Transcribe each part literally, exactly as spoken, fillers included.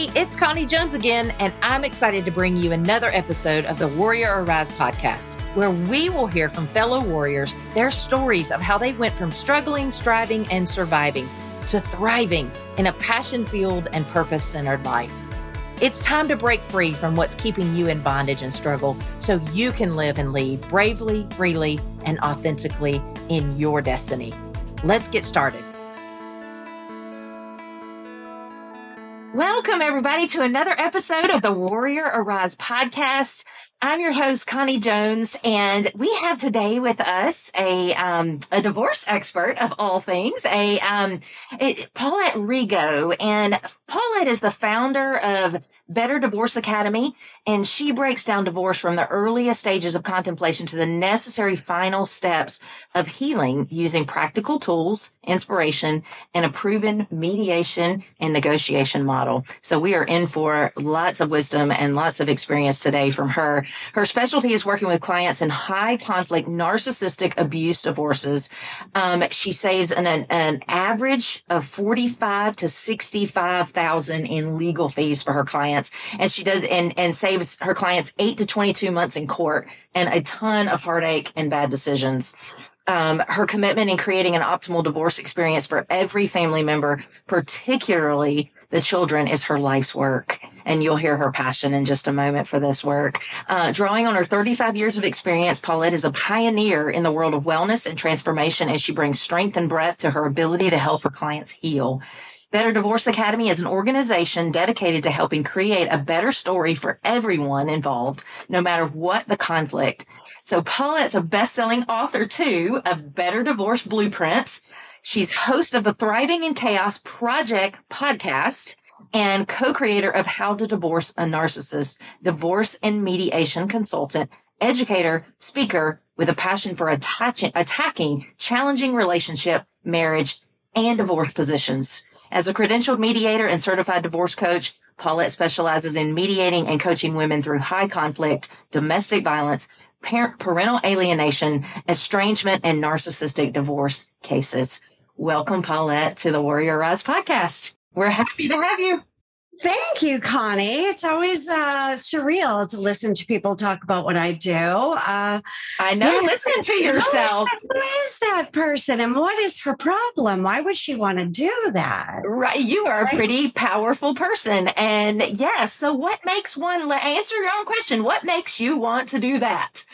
Hey, it's Connie Jones again, and I'm excited to bring you another episode of the Warrior Arise podcast, where we will hear from fellow warriors their stories of how they went from struggling, striving, and surviving to thriving in a passion-filled and purpose-centered life. It's time to break free from what's keeping you in bondage and struggle so you can live and lead bravely, freely, and authentically in your destiny. Let's get started. Welcome, everybody, to another episode of the Warrior Arise podcast. I'm your host, Connie Jones, and we have today with us a um, a divorce expert of all things, a um, it, Paulette Rigo. And Paulette is the founder of Better Divorce Academy, and she breaks down divorce from the earliest stages of contemplation to the necessary final steps of healing using practical tools, inspiration, and a proven mediation and negotiation model. So we are in for lots of wisdom and lots of experience today from her. Her specialty is working with clients in high conflict, narcissistic abuse divorces. Um, she saves an, an, an average of forty-five to sixty-five thousand in legal fees for her clients. And she does and, and saves her clients eight to twenty-two months in court and a ton of heartache and bad decisions. Um, her commitment in creating an optimal divorce experience for every family member, particularly the children, is her life's work. And you'll hear her passion in just a moment for this work. Uh, drawing on her thirty-five years of experience, Paulette is a pioneer in the world of wellness and transformation as she brings strength and breadth to her ability to help her clients heal. Better Divorce Academy is an organization dedicated to helping create a better story for everyone involved, no matter what the conflict. So Paulette's a best-selling author, too, of Better Divorce Blueprints. She's host of the Thriving in Chaos Project podcast and co-creator of How to Divorce a Narcissist, divorce and mediation consultant, educator, speaker with a passion for attaching, attacking challenging relationship, marriage, and divorce positions. As a credentialed mediator and certified divorce coach, Paulette specializes in mediating and coaching women through high conflict, domestic violence, parent, parental alienation, estrangement, and narcissistic divorce cases. Welcome, Paulette, to the Warrior Rise podcast. We're happy to have you. Thank you, Connie. It's always uh, surreal to listen to people talk about what I do. Uh, I know. Yeah, listen to yourself. Who is that person and what is her problem? Why would she want to do that? Right. You are right? A pretty powerful person. And yes, yeah, so what makes one, answer your own question, what makes you want to do that?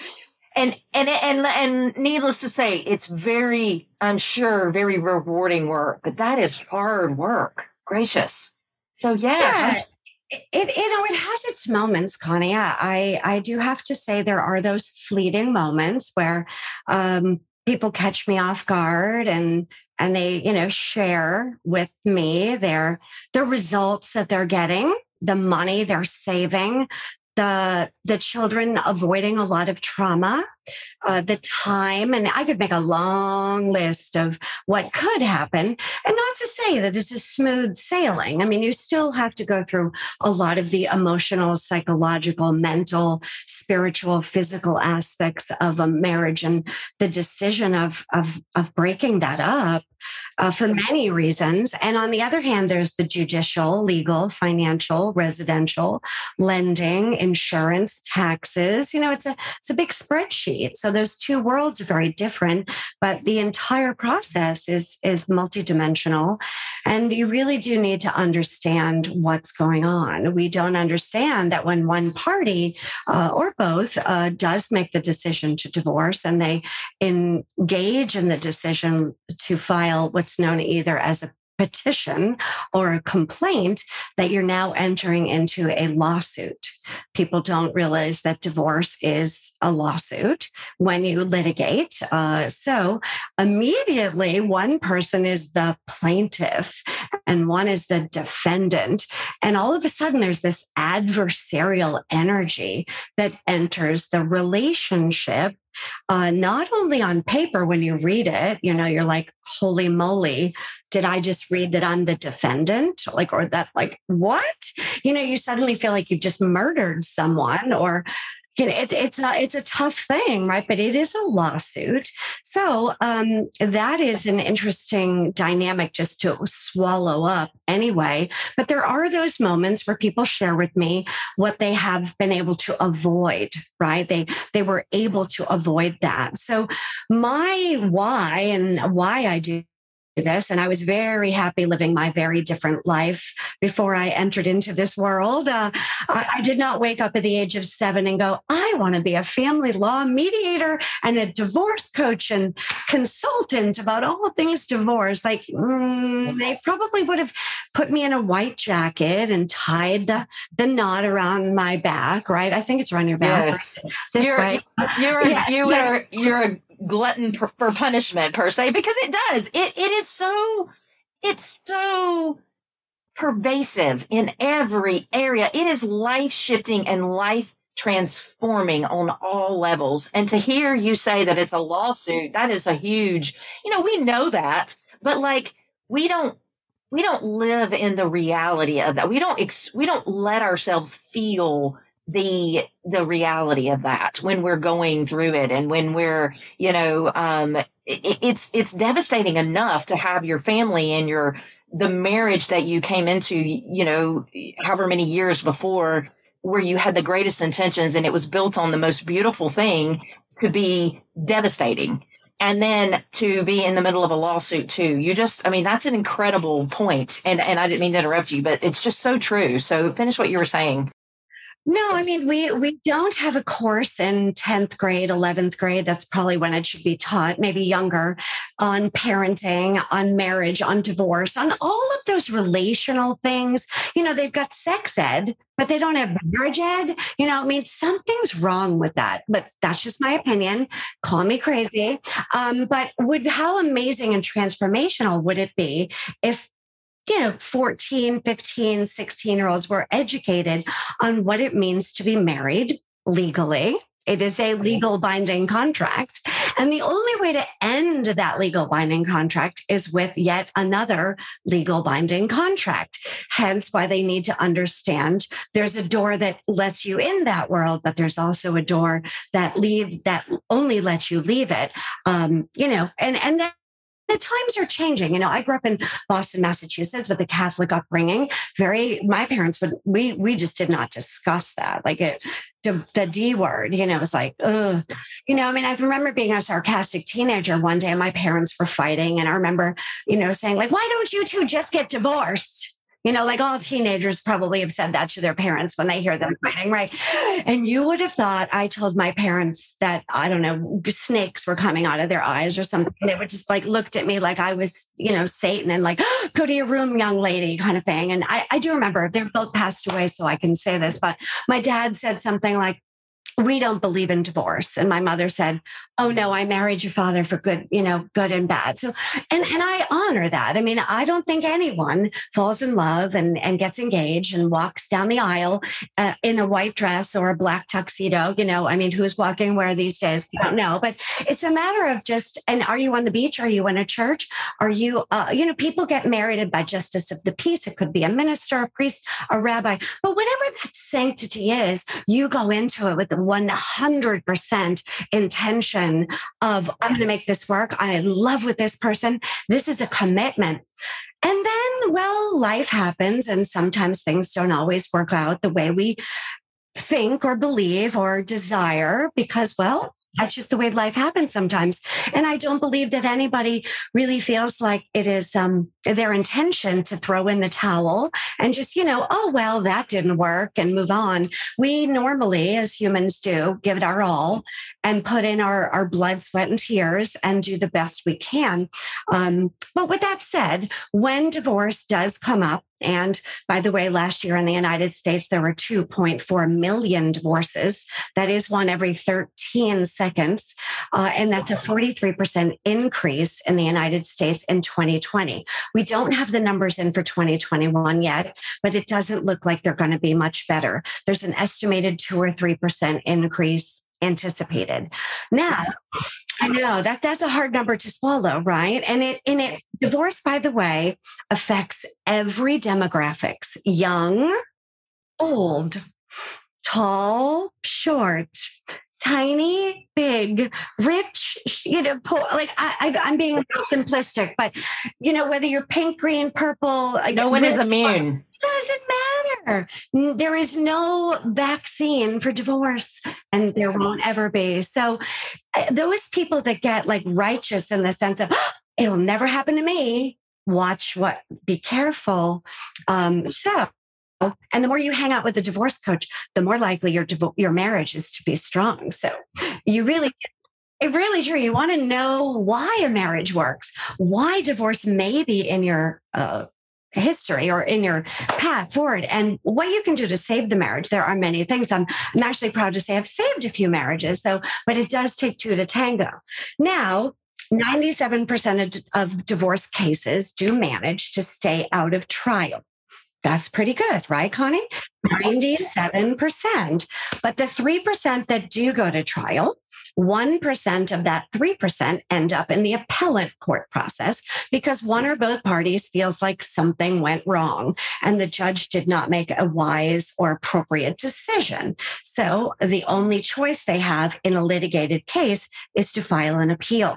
And, and, and, and needless to say, it's very, I'm sure, very rewarding work, but that is hard work. Gracious. So, yeah, yeah it, it, you know, it has its moments, Connie. Yeah, I, I do have to say there are those fleeting moments where um, people catch me off guard and and they, you know, share with me their the results that they're getting, the money they're saving, the the children avoiding a lot of trauma, uh, the time. And I could make a long list of what could happen. And not to say that it's a smooth sailing. I mean, you still have to go through a lot of the emotional, psychological, mental, spiritual, physical aspects of a marriage and the decision of, of, of breaking that up uh, for many reasons. And on the other hand, there's the judicial, legal, financial, residential, lending, insurance, taxes. You know, it's a it's a big spreadsheet. So those two worlds are very different, but the entire process is is multidimensional, and you really do need to understand what's going on. We don't understand that when one party uh, or both uh, does make the decision to divorce, and they engage in the decision to file what's known either as a petition or a complaint, that you're now entering into a lawsuit. People don't realize that divorce is a lawsuit when you litigate. Uh, so immediately one person is the plaintiff and one is the defendant. And all of a sudden there's this adversarial energy that enters the relationship. Uh, not only on paper, when you read it, you know, you're like, holy moly, did I just read that I'm the defendant? Like, or that, like, what? You know, you suddenly feel like you just murdered someone, or you know, it, it's a, it's a tough thing, right? But it is a lawsuit. So um, that is an interesting dynamic just to swallow up anyway. But there are those moments where people share with me what they have been able to avoid, right? They, they were able to avoid that. So my why and why I do this, and I was very happy living my very different life before I entered into this world. Uh, I, I did not wake up at the age of seven and go, I want to be a family law mediator and a divorce coach and consultant about all things divorce. Like mm, they probably would have put me in a white jacket and tied the, the knot around my back, right? I think it's around your back. Yes. Right? This you're, way. You're a, yeah, you yeah. are you're a glutton per, for punishment per se, because it does. It it is so it's so pervasive in every area. It is life shifting and life transforming on all levels. And to hear you say that it's a lawsuit, that is a huge, you know, we know that, but like we don't we don't live in the reality of that. We don't ex- we don't let ourselves feel the the reality of that when we're going through it, and when we're, you know, um it, it's it's devastating enough to have your family and your the marriage that you came into, you know, however many years before, where you had the greatest intentions and it was built on the most beautiful thing, to be devastating. And then to be in the middle of a lawsuit too. You just, I mean, that's an incredible point. And and I didn't mean to interrupt you, but it's just so true. So finish what you were saying. No, I mean, we we don't have a course in tenth grade, eleventh grade. That's probably when it should be taught, maybe younger, on parenting, on marriage, on divorce, on all of those relational things. You know, they've got sex ed, but they don't have marriage ed. You know, I mean, something's wrong with that, but that's just my opinion. Call me crazy. Um, but would how amazing and transformational would it be if, you know, fourteen, fifteen, sixteen year olds were educated on what it means to be married legally? It is a legal binding contract. And the only way to end that legal binding contract is with yet another legal binding contract. Hence why they need to understand there's a door that lets you in that world, but there's also a door that leaves, that only lets you leave it. Um, you know, and, and then the times are changing. You know, I grew up in Boston, Massachusetts with a Catholic upbringing. Very, my parents would, we, we just did not discuss that. Like it, the, the D word, you know, it was like, ugh. You know, I mean, I remember being a sarcastic teenager one day and my parents were fighting. And I remember, you know, saying like, why don't you two just get divorced? You know, like all teenagers probably have said that to their parents when they hear them fighting, right? And you would have thought I told my parents that, I don't know, snakes were coming out of their eyes or something. They would just like looked at me like I was, you know, Satan, and like, oh, go to your room, young lady, kind of thing. And I, I do remember, they're both passed away, so I can say this, but my dad said something like, we don't believe in divorce. And my mother said, oh no, I married your father for good, you know, good and bad. So, and, and I honor that. I mean, I don't think anyone falls in love and, and gets engaged and walks down the aisle uh, in a white dress or a black tuxedo. You know, I mean, who's walking where these days? I don't know, but it's a matter of just, and are you on the beach? Are you in a church? Are you, uh, you know, people get married by justice of the peace. It could be a minister, a priest, a rabbi, but whatever that sanctity is, you go into it with the one hundred percent intention of, I'm going to make this work. I'm in love with this person. This is a commitment. And then, well, life happens. And sometimes things don't always work out the way we think or believe or desire, because, well, that's just the way life happens sometimes. And I don't believe that anybody really feels like it is um, their intention to throw in the towel and just, you know, oh, well, that didn't work and move on. We normally, as humans do, give it our all and put in our, our blood, sweat, and tears and do the best we can. Um, but with that said, when divorce does come up, and by the way, last year in the United States, there were two point four million divorces. That is one every thirteen seconds. Uh, and that's a forty-three percent increase in the United States in twenty twenty. We don't have the numbers in for twenty twenty-one yet, but it doesn't look like they're going to be much better. There's an estimated two or three percent increase anticipated. Now, I know that that's a hard number to swallow, right? And it, and it, divorce, by the way, affects every demographics, young, old, tall, short, tiny, big, rich, you know, poor, like I, I, I'm being simplistic, but you know, whether you're pink, green, purple, like no one red, is immune. Doesn't matter. There is no vaccine for divorce, and there won't ever be. So those people that get like righteous in the sense of oh, it'll never happen to me. Watch what, be careful. Um, so, and the more you hang out with a divorce coach, the more likely your your marriage is to be strong. So you really, it's really true. You want to know why a marriage works, why divorce may be in your uh, history or in your path forward, and what you can do to save the marriage. There are many things. I'm, I'm actually proud to say I've saved a few marriages. So, but it does take two to tango. Now, ninety-seven percent of, of divorce cases do manage to stay out of trial. That's pretty good, right, Connie? ninety-seven percent. But the three percent that do go to trial, one percent of that three percent end up in the appellate court process because one or both parties feels like something went wrong and the judge did not make a wise or appropriate decision. So the only choice they have in a litigated case is to file an appeal.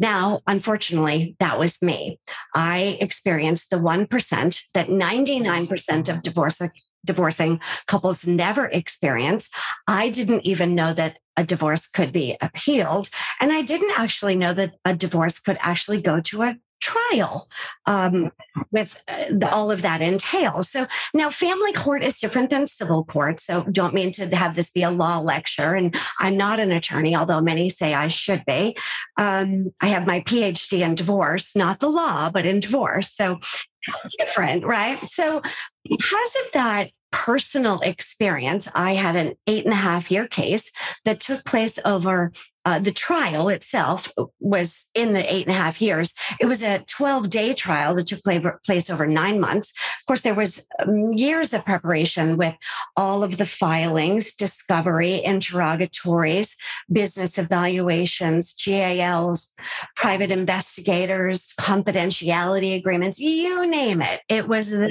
Now, unfortunately, that was me. I experienced the one percent that ninety-nine percent of divorce, divorcing couples never experience. I didn't even know that a divorce could be appealed. And I didn't actually know that a divorce could actually go to a trial um, with the, all of that entails. So now family court is different than civil court. So don't mean to have this be a law lecture. And I'm not an attorney, although many say I should be. Um, I have my PhD in divorce, not the law, but in divorce. So it's different, right? So because of that personal experience, I had an eight and a half year case that took place over uh, the trial itself was in the eight and a half years. It was a twelve day trial that took place over nine months. Of course, there was years of preparation with all of the filings, discovery, interrogatories, business evaluations, G A Ls, private investigators, confidentiality agreements, you name it. It was there.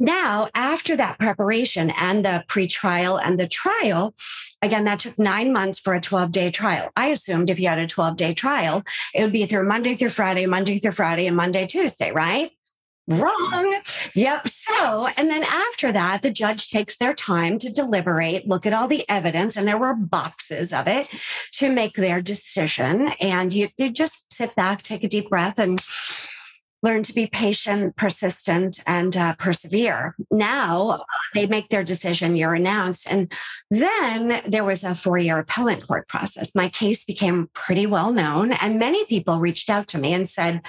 Now, after that preparation and the pretrial and the trial, again, that took nine months for a twelve day trial. I assumed if you had a twelve day trial, it would be through Monday through Friday, Monday through Friday, and Monday, Tuesday, right? Wrong. Yep. So, and then after that, the judge takes their time to deliberate, look at all the evidence, and there were boxes of it to make their decision. And you, you just sit back, take a deep breath, and learn to be patient, persistent, and uh, persevere. Now they make their decision, you're announced. And then there was a four-year appellate court process. My case became pretty well known, and many people reached out to me and said,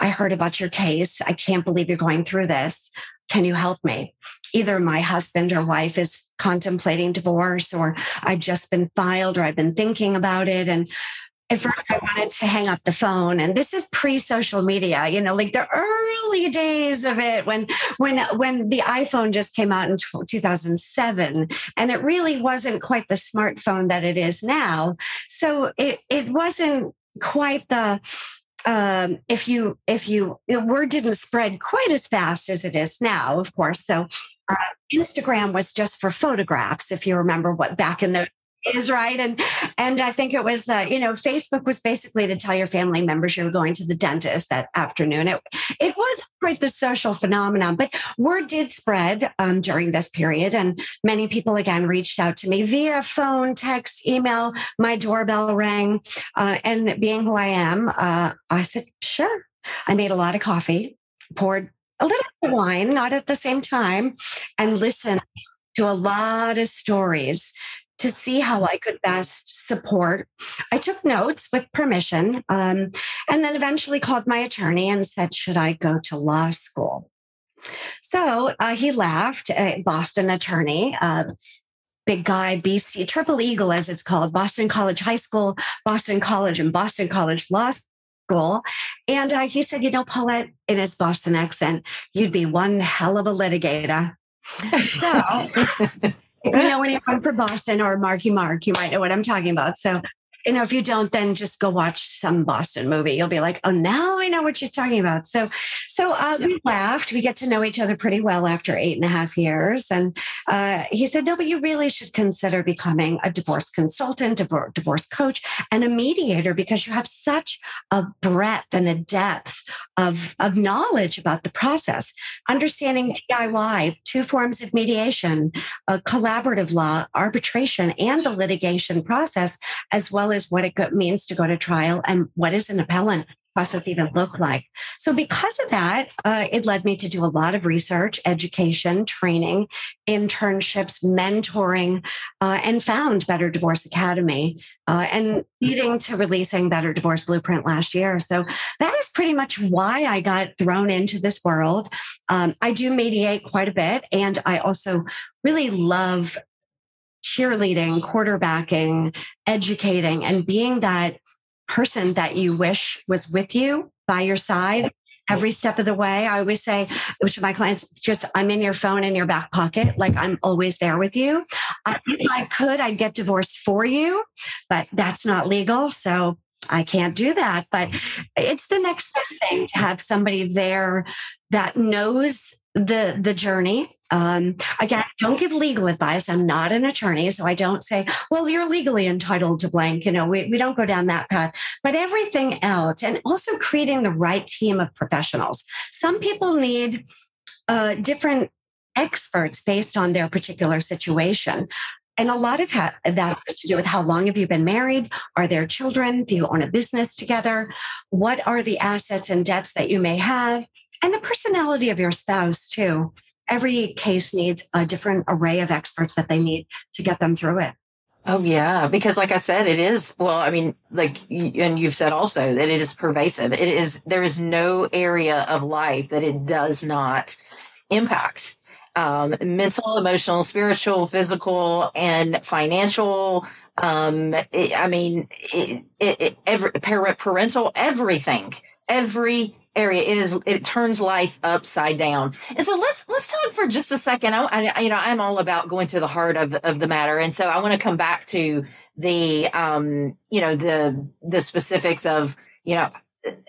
I heard about your case. I can't believe you're going through this. Can you help me? Either my husband or wife is contemplating divorce, or I've just been filed, or I've been thinking about it. And at first, I wanted to hang up the phone, and this is pre-social media, you know, like the early days of it when when when the iPhone just came out in two thousand seven, and it really wasn't quite the smartphone that it is now. So it it wasn't quite the um, if you if you, you know, word didn't spread quite as fast as it is now, of course. So uh, Instagram was just for photographs, if you remember what back in the is right. And, and I think it was, uh, you know, Facebook was basically to tell your family members you were going to the dentist that afternoon. It, it wasn't quite the social phenomenon, but word did spread um, during this period. And many people, again, reached out to me via phone, text, email. My doorbell rang. Uh, and being who I am, uh, I said, sure. I made a lot of coffee, poured a little bit of wine, not at the same time, and listened to a lot of stories to see how I could best support. I took notes with permission um, and then eventually called my attorney and said, should I go to law school? So uh, he laughed, a Boston attorney, uh, big guy, B C, Triple Eagle as it's called, Boston College High School, Boston College and Boston College Law School. And uh, he said, you know, Paulette, in his Boston accent, you'd be one hell of a litigator. So... If you know anyone from Boston or Marky Mark, you might know what I'm talking about. So you know, if you don't, then just go watch some Boston movie. You'll be like, oh, now I know what she's talking about. So, so uh, yeah. we laughed. We get to know each other pretty well after eight and a half years. And uh, he said, no, but you really should consider becoming a divorce consultant, divor- divorce coach, and a mediator, because you have such a breadth and a depth of, of knowledge about the process. Understanding D I Y, two forms of mediation, uh, collaborative law, arbitration, and the litigation process, as well as what it go- means to go to trial and what is an appellant process even look like. So because of that, uh, it led me to do a lot of research, education, training, internships, mentoring, uh, and found Better Divorce Academy, uh, and leading to releasing Better Divorce Blueprint last year. So that is pretty much why I got thrown into this world. Um, I do mediate quite a bit, and I also really love cheerleading, quarterbacking, educating, and being that person that you wish was with you by your side every step of the way. I always say, which of my clients, just I'm in your phone in your back pocket. Like I'm always there with you. I, if I could, I'd get divorced for you, but that's not legal. So I can't do that. But it's the next best thing to have somebody there that knows the, the journey. Um, again, I don't give legal advice. I'm not an attorney, so I don't say, well, you're legally entitled to blank. You know, we, we don't go down that path, but everything else, and also creating the right team of professionals. Some people need uh, different experts based on their particular situation. And a lot of ha- that has to do with how long have you been married? Are there children? Do you own a business together? What are the assets and debts that you may have? And the personality of your spouse too. Every case needs a different array of experts that they need to get them through it. Oh, yeah. Because like I said, it is, well, I mean, like, and you've said also that it is pervasive. It is, there is no area of life that it does not impact. Um, mental, emotional, spiritual, physical, and financial. Um, it, I mean, it, it, it, every, parental, everything, every area. It is, it turns life upside down. And so let's, let's talk for just a second. I, I you know, I'm all about going to the heart of, of the matter. And so I want to come back to the, um, you know, the, the specifics of, you know,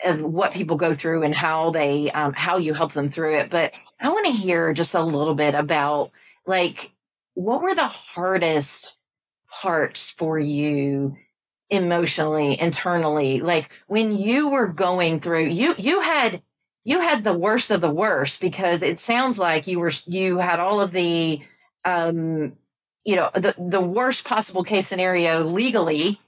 of what people go through and how they, um, how you help them through it. But I want to hear just a little bit about, like, what were the hardest parts for you emotionally, internally, like when you were going through, you, you had, you had the worst of the worst, because it sounds like you were, you had all of the, um, you know, the, the worst possible case scenario legally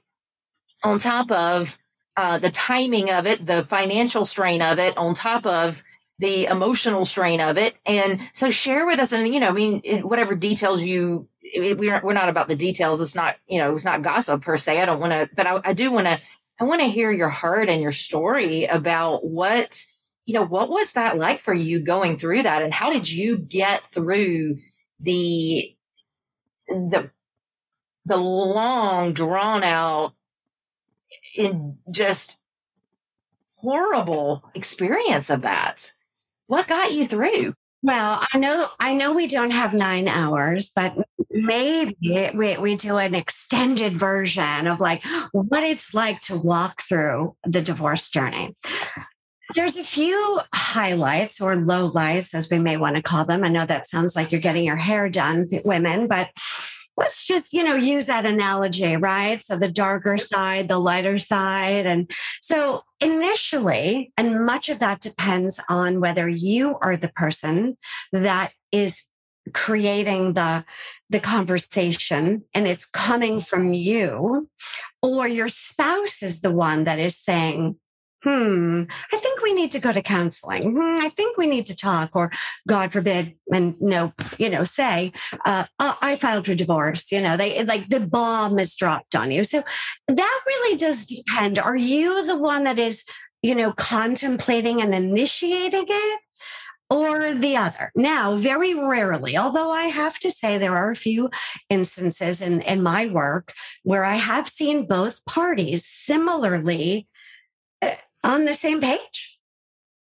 on top of, uh, the timing of it, the financial strain of it, on top of the emotional strain of it. And so share with us, and, you know, I mean, it, whatever details you, We're we're not about the details. It's not, you know, it's not gossip per se. I don't want to, but I, I do want to, I want to hear your heart and your story about what, you know, what was that like for you going through that? And how did you get through the, the, the long drawn out and just horrible experience of that? What got you through? Well, I know, I know we don't have nine hours, but maybe we, we do an extended version of like what it's like to walk through the divorce journey. There's a few highlights or lowlights, as we may want to call them. I know that sounds like you're getting your hair done, women, but let's just, you know, use that analogy, right? So the darker side, the lighter side. And so initially, and much of that depends on whether you are the person that is creating the, the conversation and it's coming from you, or your spouse is the one that is saying, hmm, I think we need to go to counseling. Hmm, I think we need to talk, or God forbid, and no, you know, say, uh, oh, I filed for divorce. You know, they like the bomb is dropped on you. So that really does depend. Are you the one that is, you know, contemplating and initiating it? Or the other. Now, very rarely, although I have to say there are a few instances in, in my work where I have seen both parties similarly on the same page.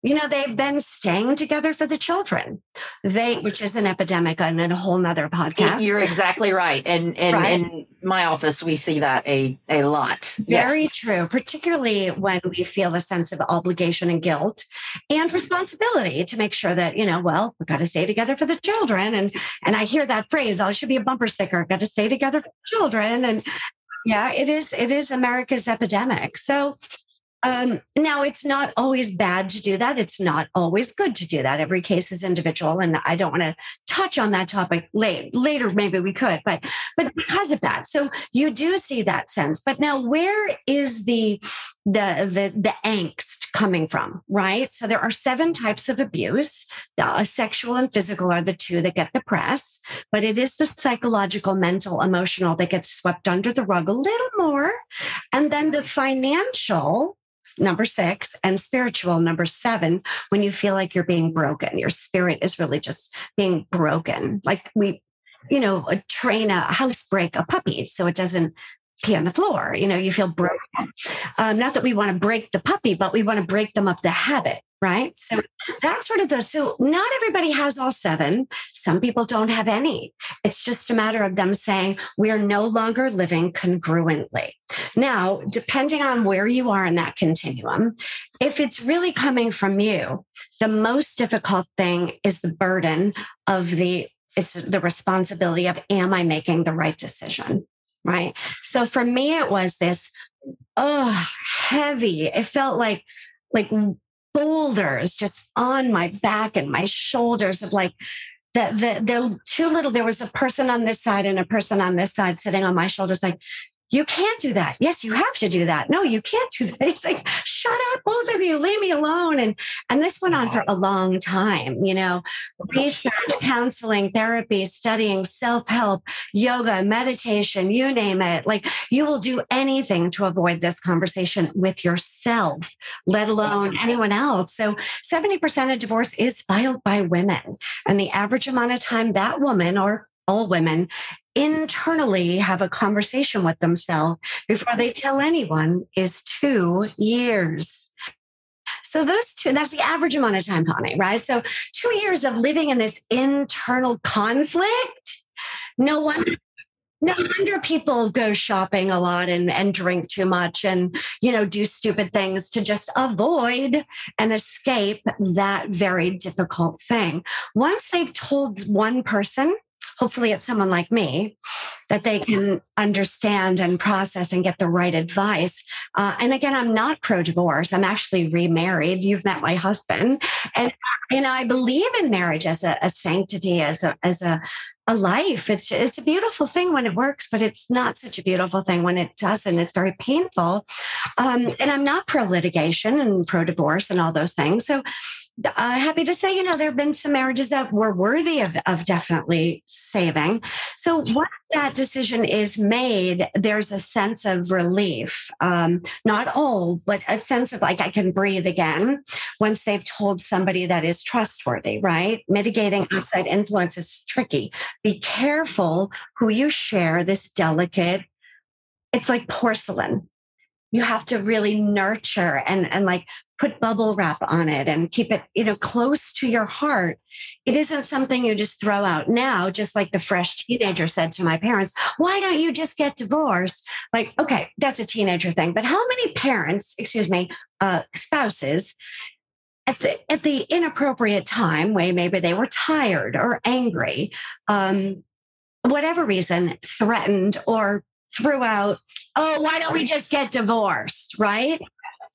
You know, they've been staying together for the children, they, which is an epidemic on a whole nother podcast. You're exactly right. And, and, right? and my office, we see that a, a lot. Very yes. true, particularly when we feel a sense of obligation and guilt and responsibility to make sure that, you know, well, we've got to stay together for the children. And and I hear that phrase, oh, it should be a bumper sticker, got to stay together for the children. And yeah, it is, it is America's epidemic. So um, now it's not always bad to do that. It's not always good to do that. Every case is individual. And I don't want to touch on that topic later, later, maybe we could, but, but because of that, so you do see that sense, but now where is the, the, the, the angst coming from, right? So there are seven types of abuse. The sexual and physical are the two that get the press, but it is the psychological, mental, emotional that gets swept under the rug a little more. And then the financial, number six, and spiritual, number seven, when you feel like you're being broken, your spirit is really just being broken. Like we, you know, train a house, break a puppy so it doesn't pee on the floor. You know, you feel broken. Um, not that we want to break the puppy, but we want to break them up to habit, right? So that's sort of the, so not everybody has all seven. Some people don't have any. It's just a matter of them saying, we're no longer living congruently. Now, depending on where you are in that continuum, if it's really coming from you, the most difficult thing is the burden of the, it's the responsibility of, am I making the right decision? Right. So for me, it was this, oh, heavy. It felt like, like boulders just on my back and my shoulders of like, the, the, the too little, there was a person on this side and a person on this side sitting on my shoulders, like, you can't do that. Yes, you have to do that. No, you can't do that. It's like, shut up, both of you, leave me alone. And, and this went on for a long time, you know, research, counseling, therapy, studying, self-help, yoga, meditation, you name it. Like you will do anything to avoid this conversation with yourself, let alone anyone else. So seventy percent of divorce is filed by women. And the average amount of time that woman or all women internally have a conversation with themselves before they tell anyone is two years. So those two, that's the average amount of time, Connie, right? So two years of living in this internal conflict. No wonder, no wonder people go shopping a lot and, and drink too much and, you know, do stupid things to just avoid and escape that very difficult thing. Once they've told one person, hopefully it's someone like me, that they can understand and process and get the right advice. Uh, and again, I'm not pro-divorce. I'm actually remarried. You've met my husband. And, and I believe in marriage as a, a sanctity, as a, as a, a life. It's, it's a beautiful thing when it works, but it's not such a beautiful thing when it doesn't. It's very painful. Um, and I'm not pro-litigation and pro-divorce and all those things. So Uh, happy to say, you know, there have been some marriages that were worthy of, of definitely saving. So once that decision is made, there's a sense of relief. Um, not all, but a sense of like, I can breathe again once they've told somebody that is trustworthy, right? Mitigating outside influence is tricky. Be careful who you share this delicate, it's like porcelain. You have to really nurture and, and like put bubble wrap on it and keep it, you know, close to your heart. It isn't something you just throw out now, just like the fresh teenager said to my parents, why don't you just get divorced? Like, okay, that's a teenager thing. But how many parents, excuse me, uh, spouses, at the, at the inappropriate time, way maybe they were tired or angry, um, whatever reason, threatened or threw out, oh, why don't we just get divorced, right?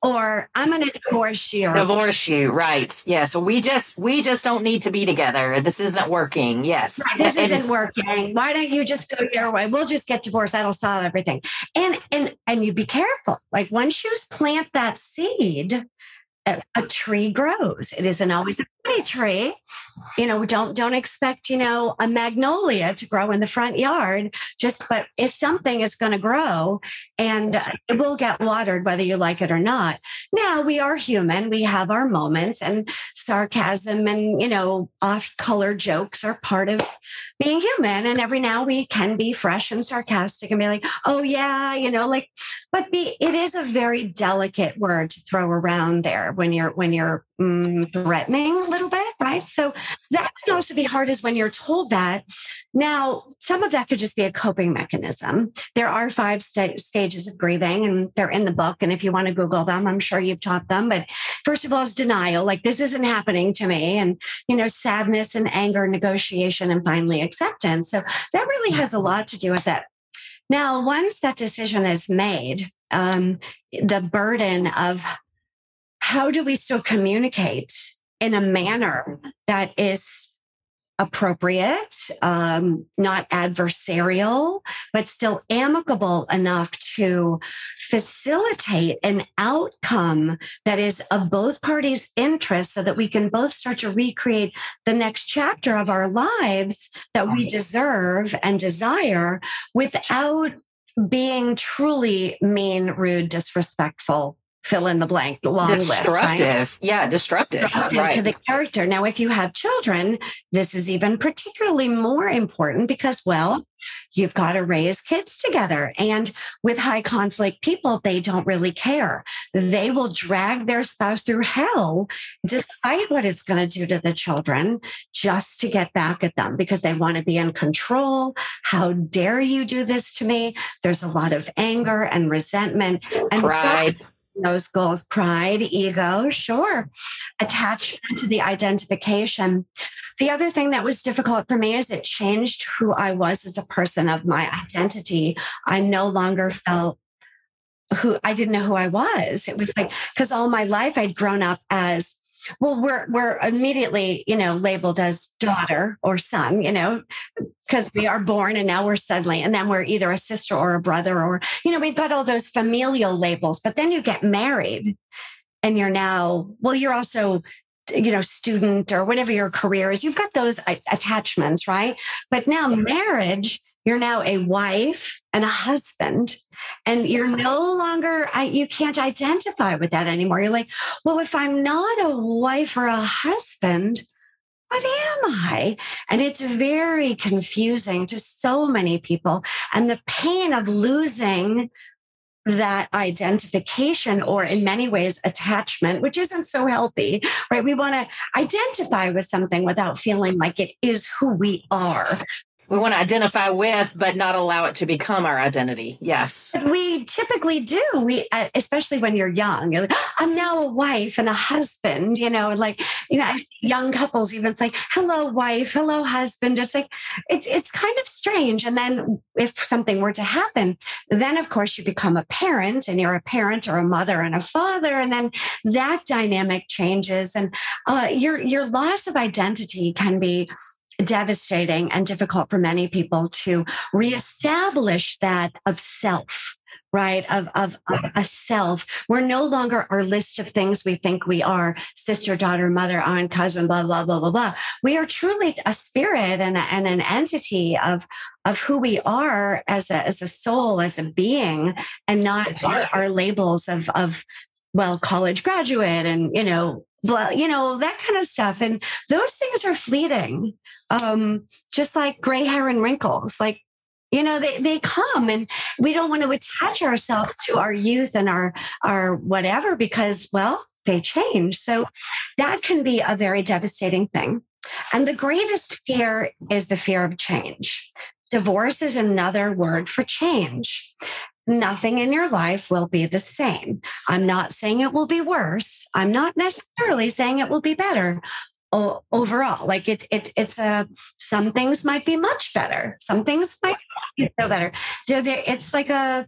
Or I'm going to divorce you. Divorce you, right. Yeah, so we just we just don't need to be together. This isn't working, yes. Right, this it isn't is- working. Why don't you just go your way? We'll just get divorced. That'll solve everything. And and and you be careful. Like once you plant that seed, a, a tree grows. It isn't always a pretty tree, you know, don't don't expect, you know, a magnolia to grow in the front yard. Just, but if something is going to grow, and it will get watered, whether you like it or not. Now, we are human. We have our moments, and sarcasm and, you know, off-color jokes are part of being human. And every now we can be fresh and sarcastic and be like, oh yeah, you know, like, but be, it is a very delicate word to throw around there when you're, when you're mm, threatening a little bit. Right. So that can also be hard is when you're told that. Now, some of that could just be a coping mechanism. There are five st- stages of grieving, and they're in the book. And if you want to Google them, I'm sure you've taught them. But first of all is denial, like this isn't happening to me. And, you know, sadness and anger, negotiation, and finally acceptance. So that really has a lot to do with it. Now, once that decision is made, um, the burden of how do we still communicate in a manner that is appropriate, um, not adversarial, but still amicable enough to facilitate an outcome that is of both parties' interest, so that we can both start to recreate the next chapter of our lives that we deserve and desire without being truly mean, rude, disrespectful, fill in the blank, the long destructive. list. Destructive. Right? Yeah, destructive. Destructive right. to the character. Now, if you have children, this is even particularly more important because, well, you've got to raise kids together. And with high conflict people, they don't really care. They will drag their spouse through hell, despite what it's going to do to the children, just to get back at them because they want to be in control. How dare you do this to me? There's a lot of anger and resentment and pride. pride. Those goals, pride, ego, sure. Attachment to the identification. The other thing that was difficult for me is it changed who I was as a person, of my identity. I no longer felt who, I didn't know who I was. It was like, because all my life I'd grown up as, well, we're, we're immediately, you know, labeled as daughter or son, you know, because we are born and now we're suddenly, and then we're either a sister or a brother, or, you know, we've got all those familial labels, but then you get married and you're now, well, you're also, you know, student or whatever your career is. You've got those attachments, right? But now marriage, you're now a wife and a husband, and you're no longer, I, you can't identify with that anymore. You're like, well, if I'm not a wife or a husband, what am I? And it's very confusing to so many people. And the pain of losing that identification, or in many ways, attachment, which isn't so healthy, right? We want to identify with something without feeling like it is who we are. We want to identify with, but not allow it to become our identity. Yes. We typically do. We, especially when you're young, you're like, I'm now a wife and a husband, you know, like, you know, young couples, even it's like, hello, wife, hello, husband. It's like, it's, it's kind of strange. And then if something were to happen, then of course you become a parent, and you're a parent or a mother and a father. And then that dynamic changes, and uh, your, your loss of identity can be devastating and difficult for many people to reestablish that of self, right? Of, of, of a self. We're no longer our list of things we think we are: sister, daughter, mother, aunt, cousin, blah, blah, blah, blah, blah. We are truly a spirit and, a, and an entity of, of who we are as a, as a soul, as a being, and not our, our labels of, of, well, college graduate and, you know, well, you know, that kind of stuff. And those things are fleeting, um, just like gray hair and wrinkles. Like, you know, they, they come, and we don't want to attach ourselves to our youth and our, our whatever, because, well, they change. So that can be a very devastating thing. And the greatest fear is the fear of change. Divorce is another word for change. Nothing in your life will be the same. I'm not saying it will be worse. I'm not necessarily saying it will be better o- overall. Like it, it, it's a, some things might be much better. Some things might be no better. So there, it's like a,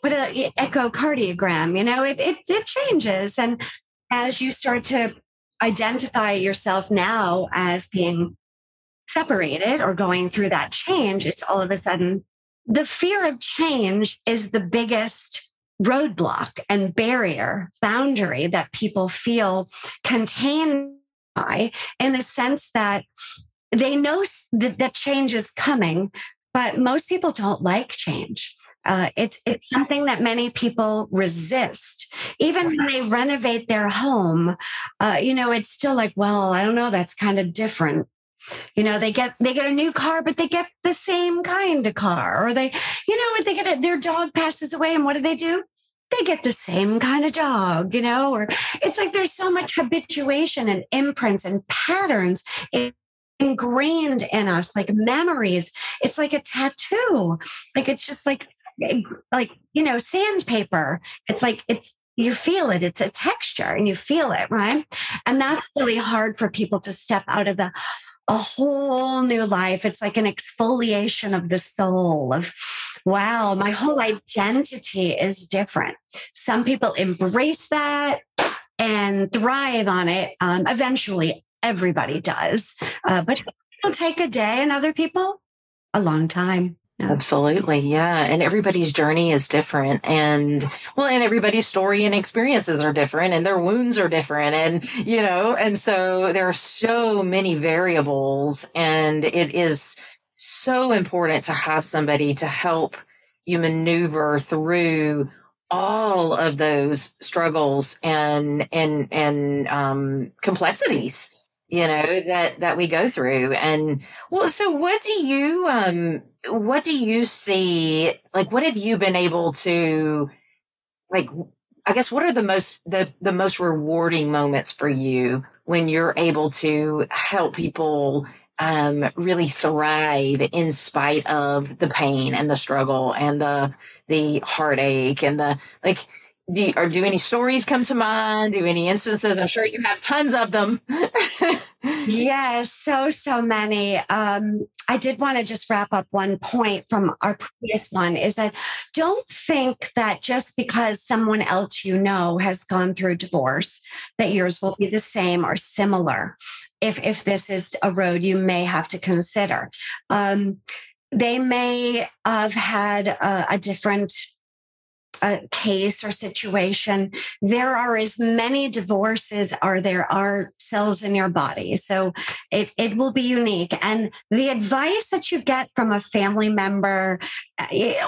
what a echocardiogram, you know, it, it, it changes. And as you start to identify yourself now as being separated or going through that change, it's all of a sudden, the fear of change is the biggest roadblock and barrier, boundary that people feel contains by, in the sense that they know that, that change is coming, but most people don't like change. Uh, it's it's something that many people resist. Even when they renovate their home, uh, you know, it's still like, well, I don't know, that's kind of different. You know, they get they get a new car, but they get the same kind of car. Or they, you know, they get a, their dog passes away, and what do they do? They get the same kind of dog, you know. Or it's like there's so much habituation and imprints and patterns ingrained in us, like memories. It's like a tattoo. Like it's just like like you know, sandpaper. It's like it's. You feel it. It's a texture and you feel it, right? And that's really hard for people to step out of the, a whole new life. It's like an exfoliation of the soul of, wow, my whole identity is different. Some people embrace that and thrive on it. Um, eventually, everybody does. Uh, but it'll take a day and other people, a long time. Absolutely. Yeah. And everybody's journey is different. And well, and everybody's story and experiences are different and their wounds are different. And, you know, and so there are so many variables, and it is so important to have somebody to help you maneuver through all of those struggles and, and, and, um, complexities, you know, that, that we go through. And well, so what do you, um, what do you see, like, what have you been able to, like, I guess, what are the most, the, the most rewarding moments for you when you're able to help people um, really thrive in spite of the pain and the struggle and the, the heartache and the, like, do you, or do any stories come to mind? Do any instances? I'm sure you have tons of them. Yes, so, so many. Um, I did want to just wrap up one point from our previous one, is that don't think that just because someone else you know has gone through divorce, that yours will be the same or similar. If if this is a road you may have to consider, um, they may have had a, a different a case or situation. There are as many divorces are there are cells in your body. So it, it will be unique. And the advice that you get from a family member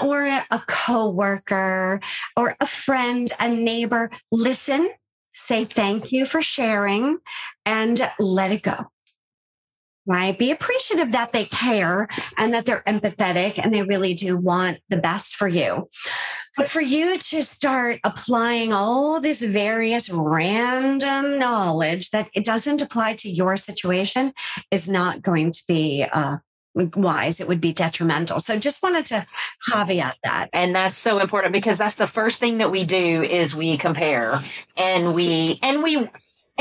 or a coworker or a friend, a neighbor, listen, say thank you for sharing, and let it go. Right? Be appreciative that they care and that they're empathetic and they really do want the best for you. But for you to start applying all this various random knowledge that it doesn't apply to your situation is not going to be uh, wise. It would be detrimental. So just wanted to caveat that. And that's so important, because that's the first thing that we do is we compare and we, and we,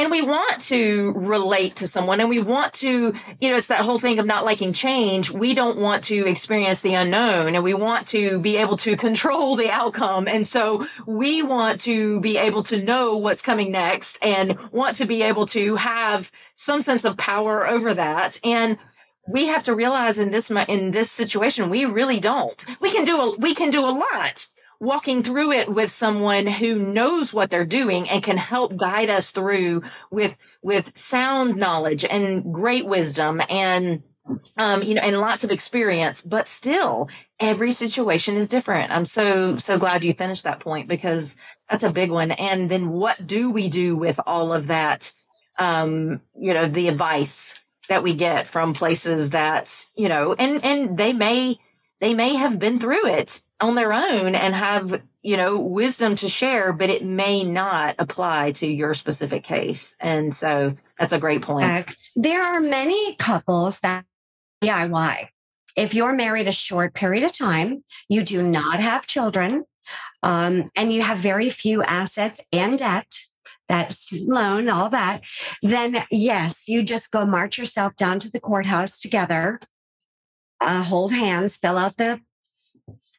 And we want to relate to someone, and we want to, you know, it's that whole thing of not liking change. We don't want to experience the unknown, and we want to be able to control the outcome. And so we want to be able to know what's coming next and want to be able to have some sense of power over that. And we have to realize in this, in this situation, we really don't. We can do a, we can do a lot. Walking through it with someone who knows what they're doing and can help guide us through with, with sound knowledge and great wisdom and, um, you know, and lots of experience, but still every situation is different. I'm so, so glad you finished that point, because that's a big one. And then what do we do with all of that? Um, you know, the advice that we get from places that, you know, and, and they may, they may have been through it on their own and have, you know, wisdom to share, but it may not apply to your specific case. And so that's a great point. There are many couples that D I Y. If you're married a short period of time, you do not have children, um, and you have very few assets and debt, that student loan, all that, then yes, you just go march yourself down to the courthouse together. Uh, hold hands, fill out the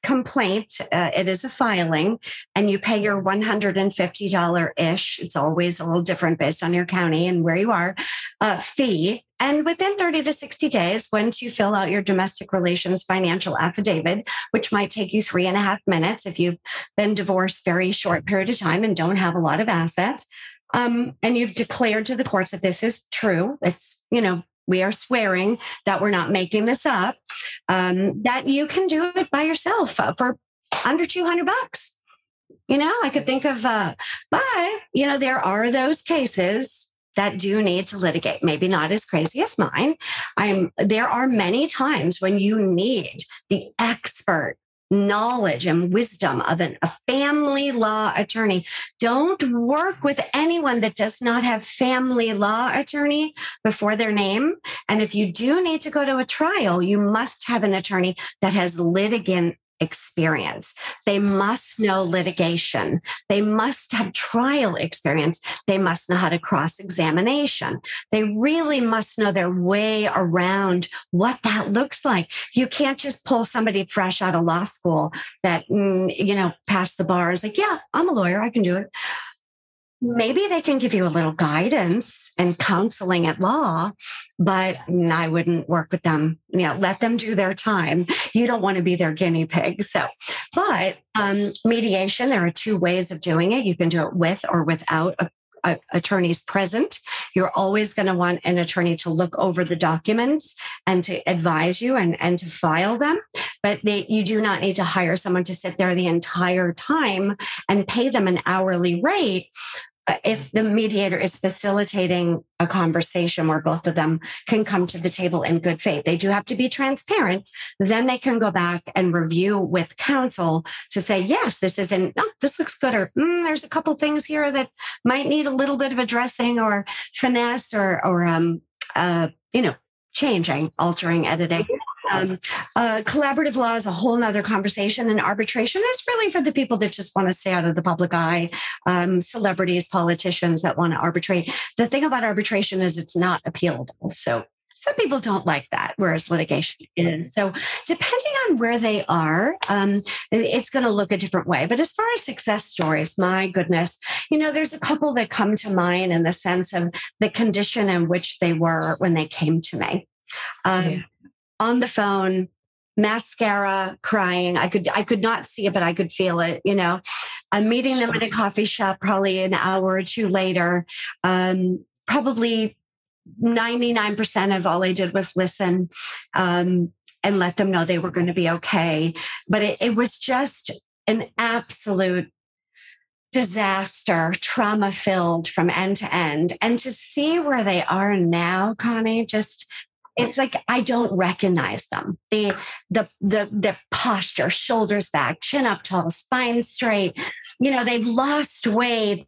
complaint. Uh, it is a filing, and you pay your one hundred fifty dollars-ish. It's always a little different based on your county and where you are, uh, fee. And within thirty to sixty days, once you fill out your domestic relations financial affidavit, which might take you three and a half minutes if you've been divorced very short period of time and don't have a lot of assets, Um, and you've declared to the courts that this is true. It's, you know, we are swearing that we're not making this up, um, that you can do it by yourself for under two hundred bucks. You know, I could think of, uh, but, you know, there are those cases that do need to litigate. Maybe not as crazy as mine. I'm, there are many times when you need the expert knowledge and wisdom of an, a family law attorney. Don't work with anyone that does not have family law attorney before their name. And if you do need to go to a trial, you must have an attorney that has litigant experience. They must know litigation. They must have trial experience. They must know how to cross-examination. They really must know their way around what that looks like. You can't just pull somebody fresh out of law school that, you know, passed the bar is like, yeah, I'm a lawyer. I can do it. Maybe they can give you a little guidance and counseling at law, but I wouldn't work with them. You know, let them do their time. You don't want to be their guinea pig. So, but um, mediation, there are two ways of doing it. You can do it with or without a, a, attorneys present. You're always going to want an attorney to look over the documents and to advise you and, and to file them. But they, you do not need to hire someone to sit there the entire time and pay them an hourly rate. If the mediator is facilitating a conversation where both of them can come to the table in good faith, they do have to be transparent. Then they can go back and review with counsel to say, yes, this isn't, no, this looks good. Or mm, there's a couple things here that might need a little bit of addressing or finesse or, or um, uh, you know, changing, altering, editing. Um, uh, collaborative law is a whole nother conversation, and arbitration is really for the people that just want to stay out of the public eye, um, celebrities, politicians that want to arbitrate. The thing about arbitration is it's not appealable. So some people don't like that, whereas litigation is. So depending on where they are, um, it's going to look a different way. But as far as success stories, my goodness, you know, there's a couple that come to mind in the sense of the condition in which they were when they came to me. Um, yeah. On the phone, mascara, crying. I could, I could not see it, but I could feel it. You know, I'm meeting them in a coffee shop, probably an hour or two later. Um, probably ninety-nine percent of all I did was listen um, and let them know they were going to be okay. But it, it was just an absolute disaster, trauma filled from end to end. And to see where they are now, Connie, just... it's like, I don't recognize them. The, the, the, the posture, shoulders back, chin up tall, spine straight, you know, they've lost weight.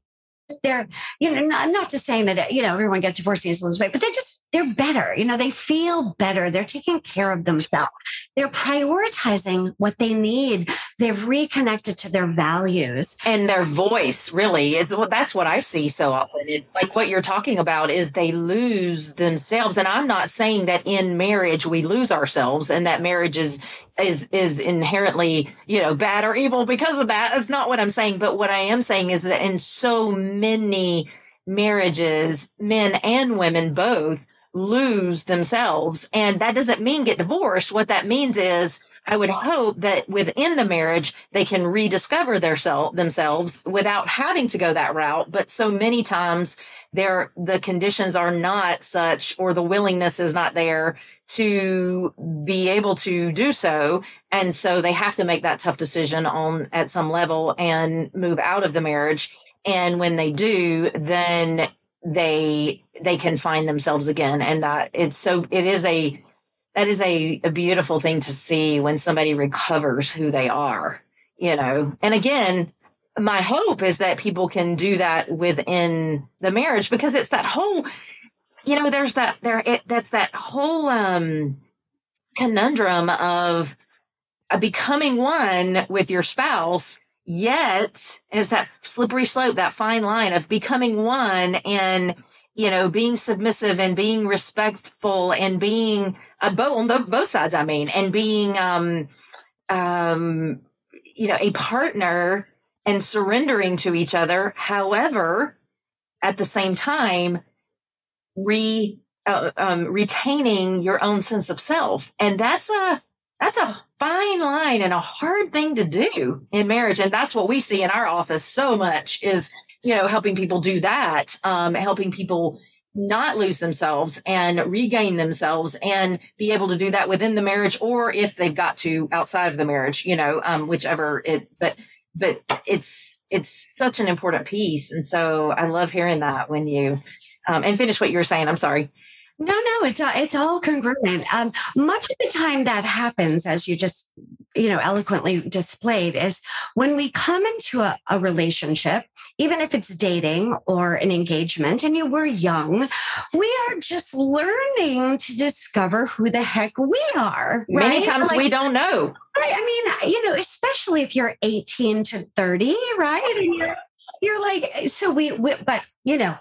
They're, you know, not, not to saying that, you know, everyone gets divorced and lose weight, but they just, they're better. You know, they feel better. They're taking care of themselves. They're prioritizing what they need. They've reconnected to their values. And their voice really is what, that's what I see so often. It's like what you're talking about is they lose themselves. And I'm not saying that in marriage, we lose ourselves and that marriage is, is, is inherently, you know, bad or evil because of that. That's not what I'm saying. But what I am saying is that in so many marriages, men and women both lose themselves. And that doesn't mean get divorced. What that means is I would hope that within the marriage, they can rediscover their self, themselves without having to go that route. But so many times there, the conditions are not such, or the willingness is not there to be able to do so. And so they have to make that tough decision on at some level and move out of the marriage. And when they do, then they, they can find themselves again. And that it's so, it is a, that is a, a beautiful thing to see when somebody recovers who they are, you know. And again, my hope is that people can do that within the marriage, because it's that whole, you know, there's that, there, it, that's that whole um, conundrum of becoming one with your spouse. Yet it's that slippery slope, that fine line of becoming one and, you know, being submissive and being respectful and being a bow on the, both sides. I mean, and being, um, um, you know, a partner and surrendering to each other. However, at the same time, re uh, um, retaining your own sense of self. And that's a, that's a fine line and a hard thing to do in marriage. And that's what we see in our office so much is you know, helping people do that, um, helping people not lose themselves and regain themselves and be able to do that within the marriage, or if they've got to outside of the marriage, you know, um, whichever it, but, but it's, it's such an important piece. And so I love hearing that when you, um, and finish what you were saying. I'm sorry. No, no, it's all, it's all congruent. Um, much of the time that happens, as you just, you know, eloquently displayed, is when we come into a, a relationship, even if it's dating or an engagement, and you were young, we are just learning to discover who the heck we are. Right? Many times like, we don't know. Right. I mean, you know, especially if you're eighteen to thirty, right? And you're you're like, so we, we but you know.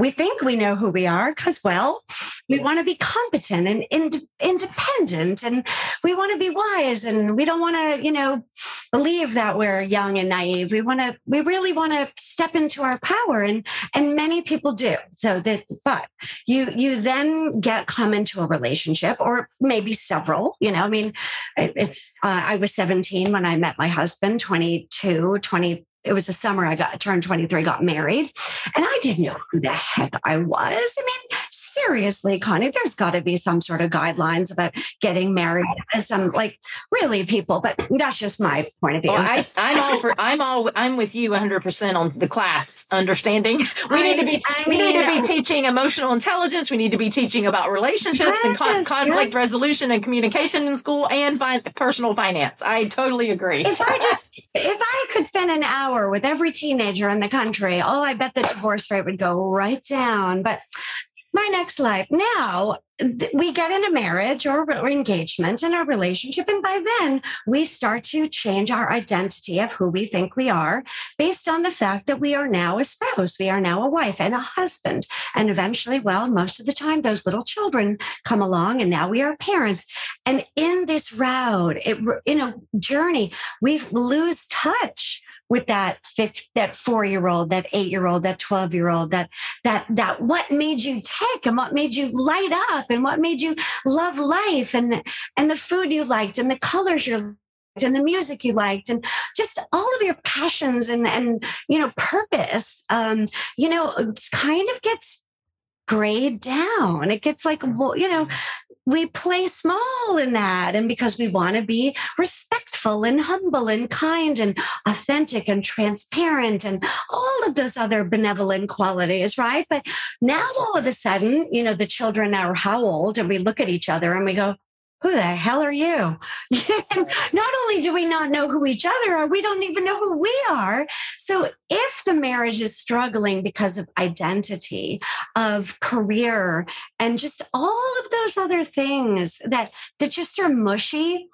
We think we know who we are because, well, we want to be competent and ind- independent, and we want to be wise, and we don't want to, you know, believe that we're young and naive. We want to, we really want to step into our power, and and many people do. So this, but you you then get come into a relationship, or maybe several. You know, I mean, it, it's uh, I was seventeen when I met my husband, twenty-two, twenty-three. It was the summer I got turned twenty-three, got married, and I didn't know who the heck I was. I mean, seriously, Connie, there's got to be some sort of guidelines about getting married. Some like really people, but that's just my point of view. Well, I, I'm all for. I'm all. I'm with you one hundred percent on the class understanding. We need to be. I mean, we need to be teaching emotional intelligence. We need to be teaching about relationships yes, and con- conflict yes. resolution and communication in school and fi- personal finance. I totally agree. If I just, if I could spend an hour with every teenager in the country, oh, I bet the divorce rate would go right down. But my next life now, th- we get in a marriage or, or engagement in a relationship. And by then we start to change our identity of who we think we are based on the fact that we are now a spouse. We are now a wife and a husband. And eventually, well, most of the time, those little children come along, and now we are parents. And in this route, it, in a journey, we lose touch with that fifth, that four-year-old, that eight-year-old, that twelve-year-old, that, that, that what made you tick and what made you light up and what made you love life and, and the food you liked and the colors you liked and the music you liked and just all of your passions and, and, you know, purpose, um, you know, it kind of gets grayed down. It gets like, you know, we play small in that. And because we want to be respectful and humble and kind and authentic and transparent and all of those other benevolent qualities, right? But now all of a sudden, you know, the children are how old? And we look at each other and we go, who the hell are you? Not only do we not know who each other are, we don't even know who we are. So if the marriage is struggling because of identity, of career, and just all of those other things that, that just are mushy,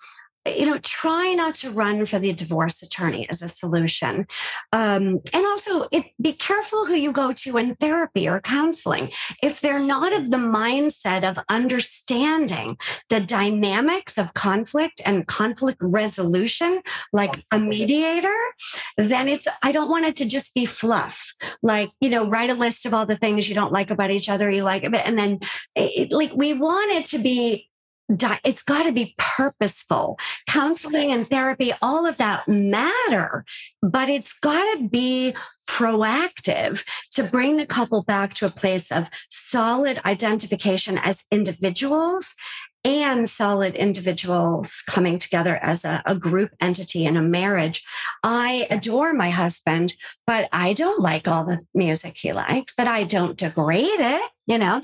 you know, try not to run for the divorce attorney as a solution. Um, and also it, be careful who you go to in therapy or counseling. If they're not of the mindset of understanding the dynamics of conflict and conflict resolution, like a mediator, then it's, I don't want it to just be fluff. Like, you know, write a list of all the things you don't like about each other, you like, and then it, like we want it to be, it's got to be purposeful. Counseling and therapy, all of that matter, but it's got to be proactive to bring the couple back to a place of solid identification as individuals and solid individuals coming together as a, a group entity in a marriage. I adore my husband, but I don't like all the music he likes, but I don't degrade it. You know,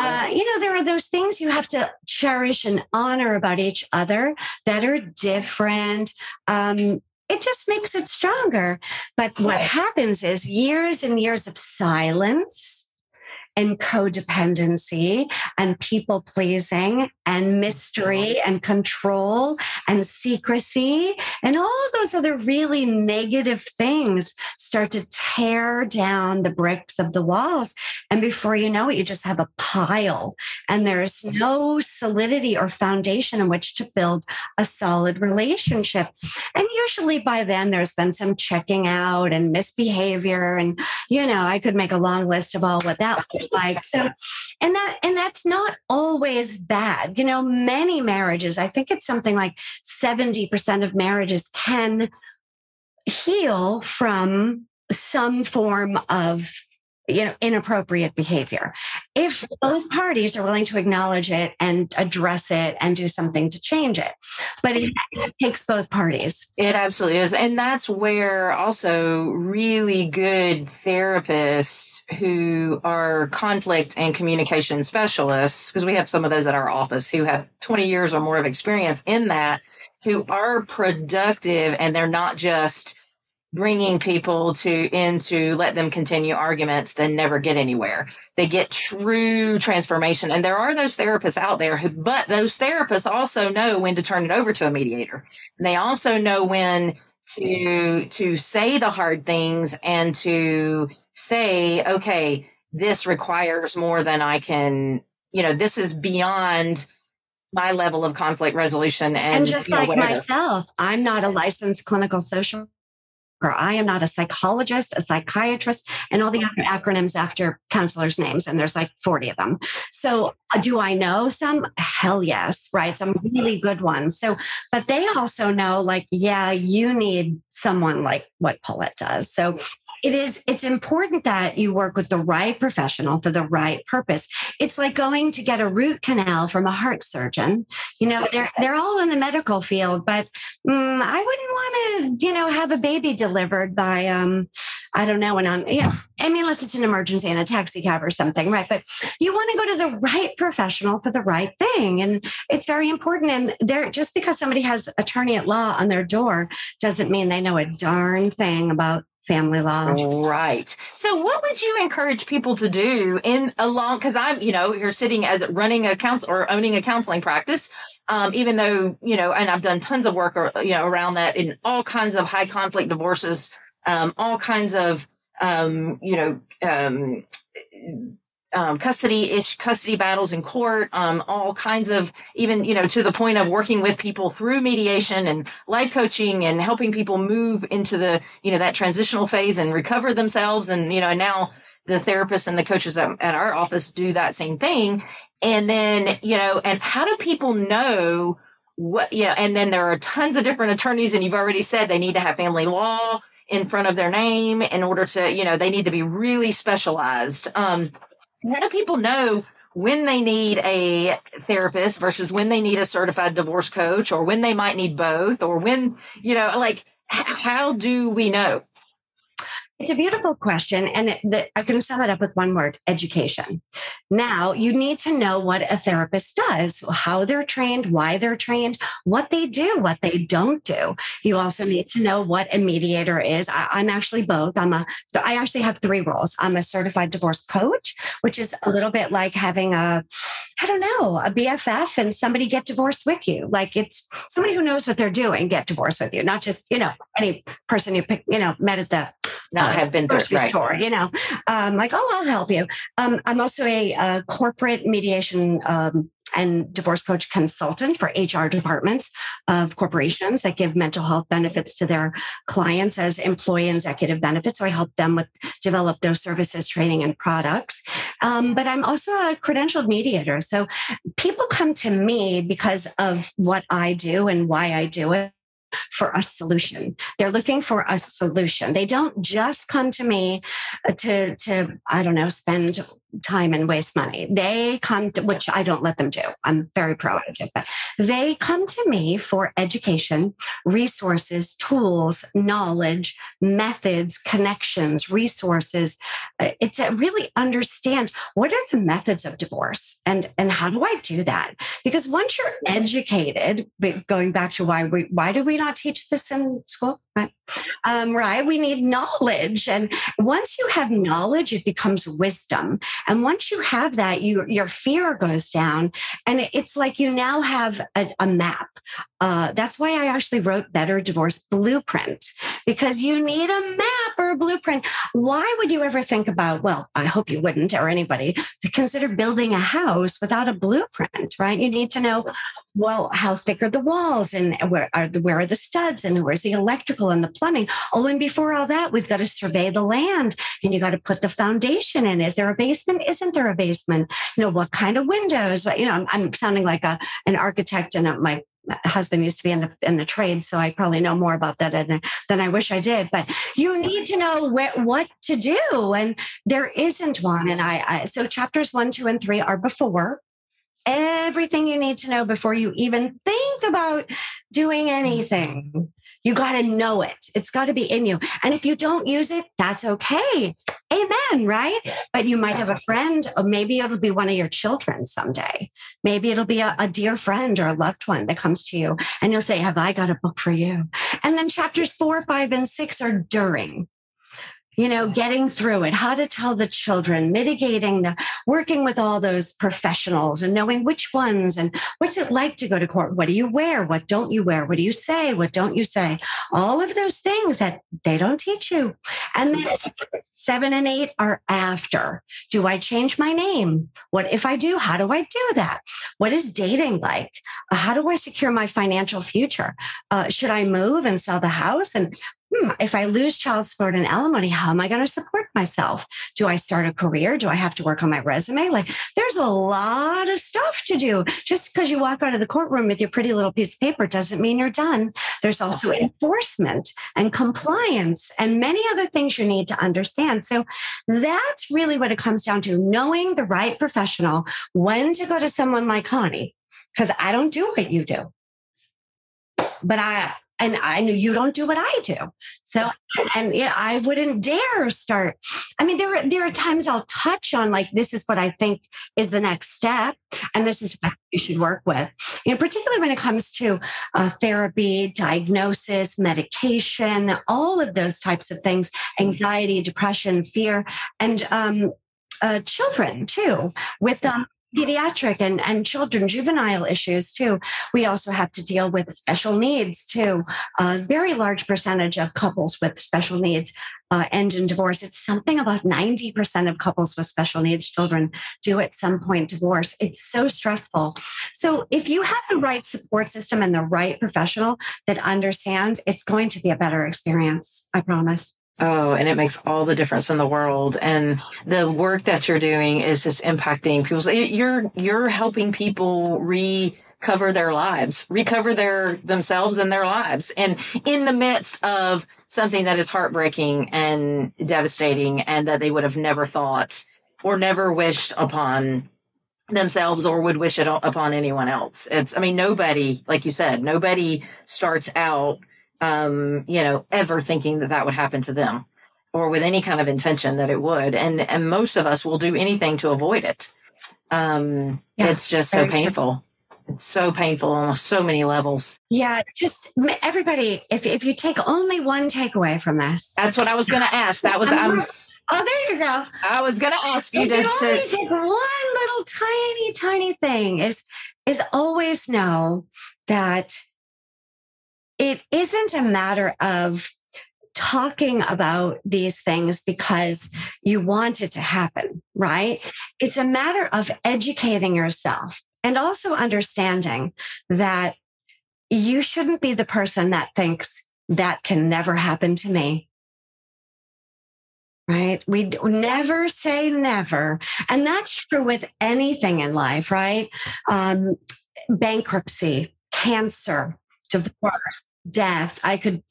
uh, you know, there are those things you have to cherish and honor about each other that are different. Um, it just makes it stronger. But what happens is years and years of silence and codependency and people pleasing and mystery and control and secrecy and all those other really negative things start to tear down the bricks of the walls. And before you know it, you just have a pile and there's no solidity or foundation in which to build a solid relationship. And usually by then there's been some checking out and misbehavior. And, you know, I could make a long list of all what that looks like. So, and that, and that's not always bad. You know, many marriages, I think it's something like seventy percent of marriages can heal from some form of, you know, inappropriate behavior. If both parties are willing to acknowledge it and address it and do something to change it, but it, it takes both parties. It absolutely is. And that's where also really good therapists who are conflict and communication specialists, because we have some of those at our office who have twenty years or more of experience in that, who are productive, and they're not just bringing people to in to let them continue arguments that never get anywhere. They get true transformation. And there are those therapists out there who, but those therapists also know when to turn it over to a mediator. And they also know when to, to say the hard things and to say, okay, this requires more than I can, you know, this is beyond my level of conflict resolution. And, and just you know, like whatever. Myself, I'm not a licensed clinical social I am not a psychologist, a psychiatrist, and all the other acronyms after counselors' names. And there's like forty of them. So do I know some? Hell yes, right? Some really good ones. So, but they also know like, yeah, you need someone like what Paulette does. So it is, it's important that you work with the right professional for the right purpose. It's like going to get a root canal from a heart surgeon. You know, they're, they're all in the medical field, but um, I wouldn't want to, you know, have a baby delivered by, um, I don't know, and on, yeah, I mean, unless it's an emergency and a taxi cab or something, right? But you want to go to the right professional for the right thing. And it's very important. And there, just because somebody has attorney at law on their door doesn't mean they know a darn thing about family law. Right. So what would you encourage people to do in along? Because I'm, you know, you're sitting as running a counsel or owning a counseling practice, um, even though, you know, and I've done tons of work, or, you know, around that in all kinds of high conflict divorces, um, all kinds of, um, you know, um, um, custody ish custody battles in court, um, all kinds of even, you know, to the point of working with people through mediation and life coaching and helping people move into the, you know, that transitional phase and recover themselves. And, you know, now the therapists and the coaches at, at our office do that same thing. And then, you know, and how do people know what, you know, and then there are tons of different attorneys, and you've already said they need to have family law in front of their name in order to, you know, they need to be really specialized. Um, How do people know when they need a therapist versus when they need a certified divorce coach, or when they might need both, or when, you know, like, how do we know? It's a beautiful question. And it, the, I can sum it up with one word: education. Now, you need to know what a therapist does, how they're trained, why they're trained, what they do, what they don't do. You also need to know what a mediator is. I, I'm actually both. I'm a, I actually have three roles. I'm a certified divorce coach, which is a little bit like having a, I don't know, a B F F and somebody get divorced with you. Like, it's somebody who knows what they're doing, get divorced with you, not just, you know, any person you pick, you know, met at the Not have been through right. store, you know, um, like, oh, I'll help you. Um, I'm also a, a corporate mediation um, and divorce coach consultant for H R departments of corporations that give mental health benefits to their clients as employee and executive benefits. So I help them with develop those services, training, and products. Um, but I'm also a credentialed mediator. So people come to me because of what I do and why I do it. For a solution. They're looking for a solution. They don't just come to me to, to, I don't know, spend time and waste money. They come to, which I don't let them do. I'm very proactive, but they come to me for education, resources, tools, knowledge, methods, connections, resources. It's to really understand what are the methods of divorce and, and how do I do that? Because once you're educated, going back to why we, why do we not teach this in school? Right. Um, right. We need knowledge. And once you have knowledge, it becomes wisdom. And once you have that, you, your fear goes down. And it's like you now have a, a map. Uh, that's why I actually wrote Better Divorce Blueprint, because you need a map or a blueprint. Why would you ever think about, well, I hope you wouldn't, or anybody, to consider building a house without a blueprint, right? You need to know, well, how thick are the walls, and where are the, where are the studs, and where's the electrical and the plumbing? Oh, and before all that, we've got to survey the land, and you got to put the foundation in. Is there a basement? Isn't there a basement? You know, what kind of windows? You know, I'm, I'm sounding like a, an architect and a, my husband used to be in the in the trade, so I probably know more about that than, than I wish I did. But you need to know wh- what to do, and there isn't one. And I, I so chapters one, two, and three are before everything you need to know before you even think about doing anything. You got to know it. It's got to be in you. And if you don't use it, that's okay. Amen, right? But you might have a friend, or maybe it'll be one of your children someday. Maybe it'll be a, a dear friend or a loved one that comes to you and you'll say, have I got a book for you? And then chapters four, five, and six are during. You know, getting through it, how to tell the children, mitigating the, working with all those professionals and knowing which ones and what's it like to go to court? What do you wear? What don't you wear? What do you say? What don't you say? All of those things that they don't teach you. And then seven and eight are after. Do I change my name? What if I do? How do I do that? What is dating like? How do I secure my financial future? Uh, should I move and sell the house? And if I lose child support and alimony, how am I going to support myself? Do I start a career? Do I have to work on my resume? Like, there's a lot of stuff to do. Just because you walk out of the courtroom with your pretty little piece of paper doesn't mean you're done. There's also enforcement and compliance and many other things you need to understand. So that's really what it comes down to, knowing the right professional, when to go to someone like Connie, because I don't do what you do. But I... And I knew you don't do what I do. So, and yeah, I wouldn't dare start. I mean, there are, there are times I'll touch on like, this is what I think is the next step. And this is what you should work with. You know, particularly when it comes to uh, therapy, diagnosis, medication, all of those types of things, anxiety, depression, fear, and um, uh, children too, with them. Um, Pediatric and, and children, juvenile issues too. We also have to deal with special needs too. A very large percentage of couples with special needs uh, end in divorce. It's something about ninety percent of couples with special needs children do at some point divorce. It's so stressful. So if you have the right support system and the right professional that understands, it's going to be a better experience. I promise. Oh, and it makes all the difference in the world. And the work that you're doing is just impacting people. You're you're helping people recover their lives, recover their themselves and their lives. And in the midst of something that is heartbreaking and devastating and that they would have never thought or never wished upon themselves or would wish it upon anyone else. It's, I mean, nobody, like you said, nobody starts out Um, you know, ever thinking that that would happen to them or with any kind of intention that it would. And and most of us will do anything to avoid it. Um, yeah, it's just so painful. True. It's so painful on so many levels. Yeah. Just everybody, if if you take only one takeaway from this. That's what I was going to ask. That was, I'm, I'm, oh, there you go. I was going to ask you to, to take one little tiny, tiny thing is, is always know that it isn't a matter of talking about these things because you want it to happen, right? It's a matter of educating yourself and also understanding that you shouldn't be the person that thinks that can never happen to me. Right? We never say never. And that's true with anything in life, right? Um, bankruptcy, cancer, divorce, death. I could,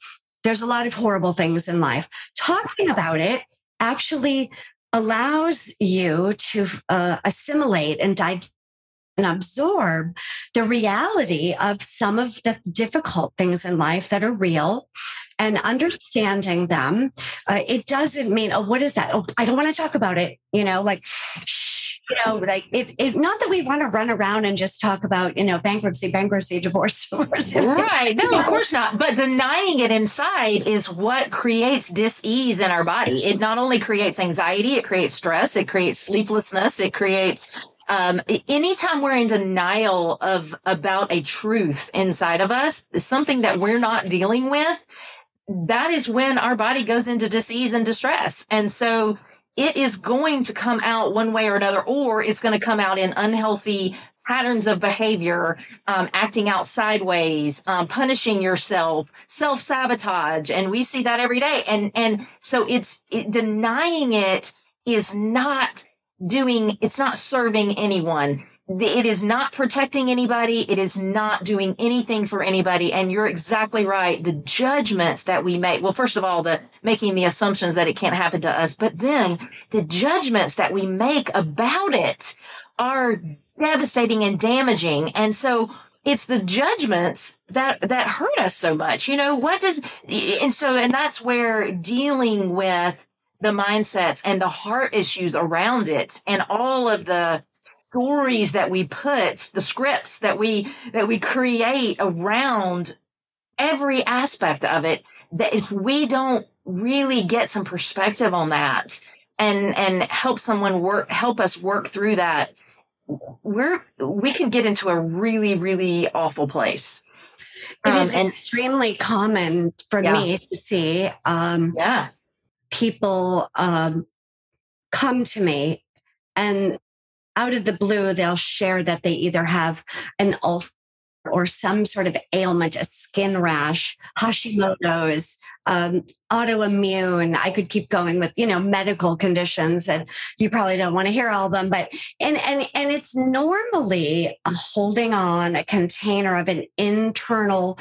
there's a lot of horrible things in life. Talking about it actually allows you to uh, assimilate and digest and absorb the reality of some of the difficult things in life that are real and understanding them. Uh, it doesn't mean, oh, what is that? Oh, I don't want to talk about it. You know, like, You know, like it, it, not that we want to run around and just talk about, you know, bankruptcy, bankruptcy, divorce, divorce. Right. No, of course not. But denying it inside is what creates dis-ease in our body. It not only creates anxiety, it creates stress, it creates sleeplessness, it creates... Um, anytime we're in denial of about a truth inside of us, something that we're not dealing with, that is when our body goes into dis-ease and distress. And so... it is going to come out one way or another, or it's going to come out in unhealthy patterns of behavior, um, acting out sideways, um, punishing yourself, self-sabotage. And we see that every day. And, and so it's it, denying it is not doing, it's not serving anyone. It is not protecting anybody. It is not doing anything for anybody. And you're exactly right. The judgments that we make, well, first of all, the making the assumptions that it can't happen to us, but then the judgments that we make about it are devastating and damaging. And so it's the judgments that, that hurt us so much. You know, what does, and so, and that's where dealing with the mindsets and the heart issues around it and all of the stories that we put, the scripts that we, that we create around every aspect of it, that if we don't really get some perspective on that and, and help someone work, help us work through that, we're, we can get into a really, really awful place. Um, it is and, extremely common for yeah. me to see, um, yeah. people, um, come to me and out of the blue, they'll share that they either have an ulcer or some sort of ailment, a skin rash, Hashimoto's, um, autoimmune. I could keep going with, you know, medical conditions, and you probably don't want to hear all of them, but, and, and, and it's normally holding on a container of an internal,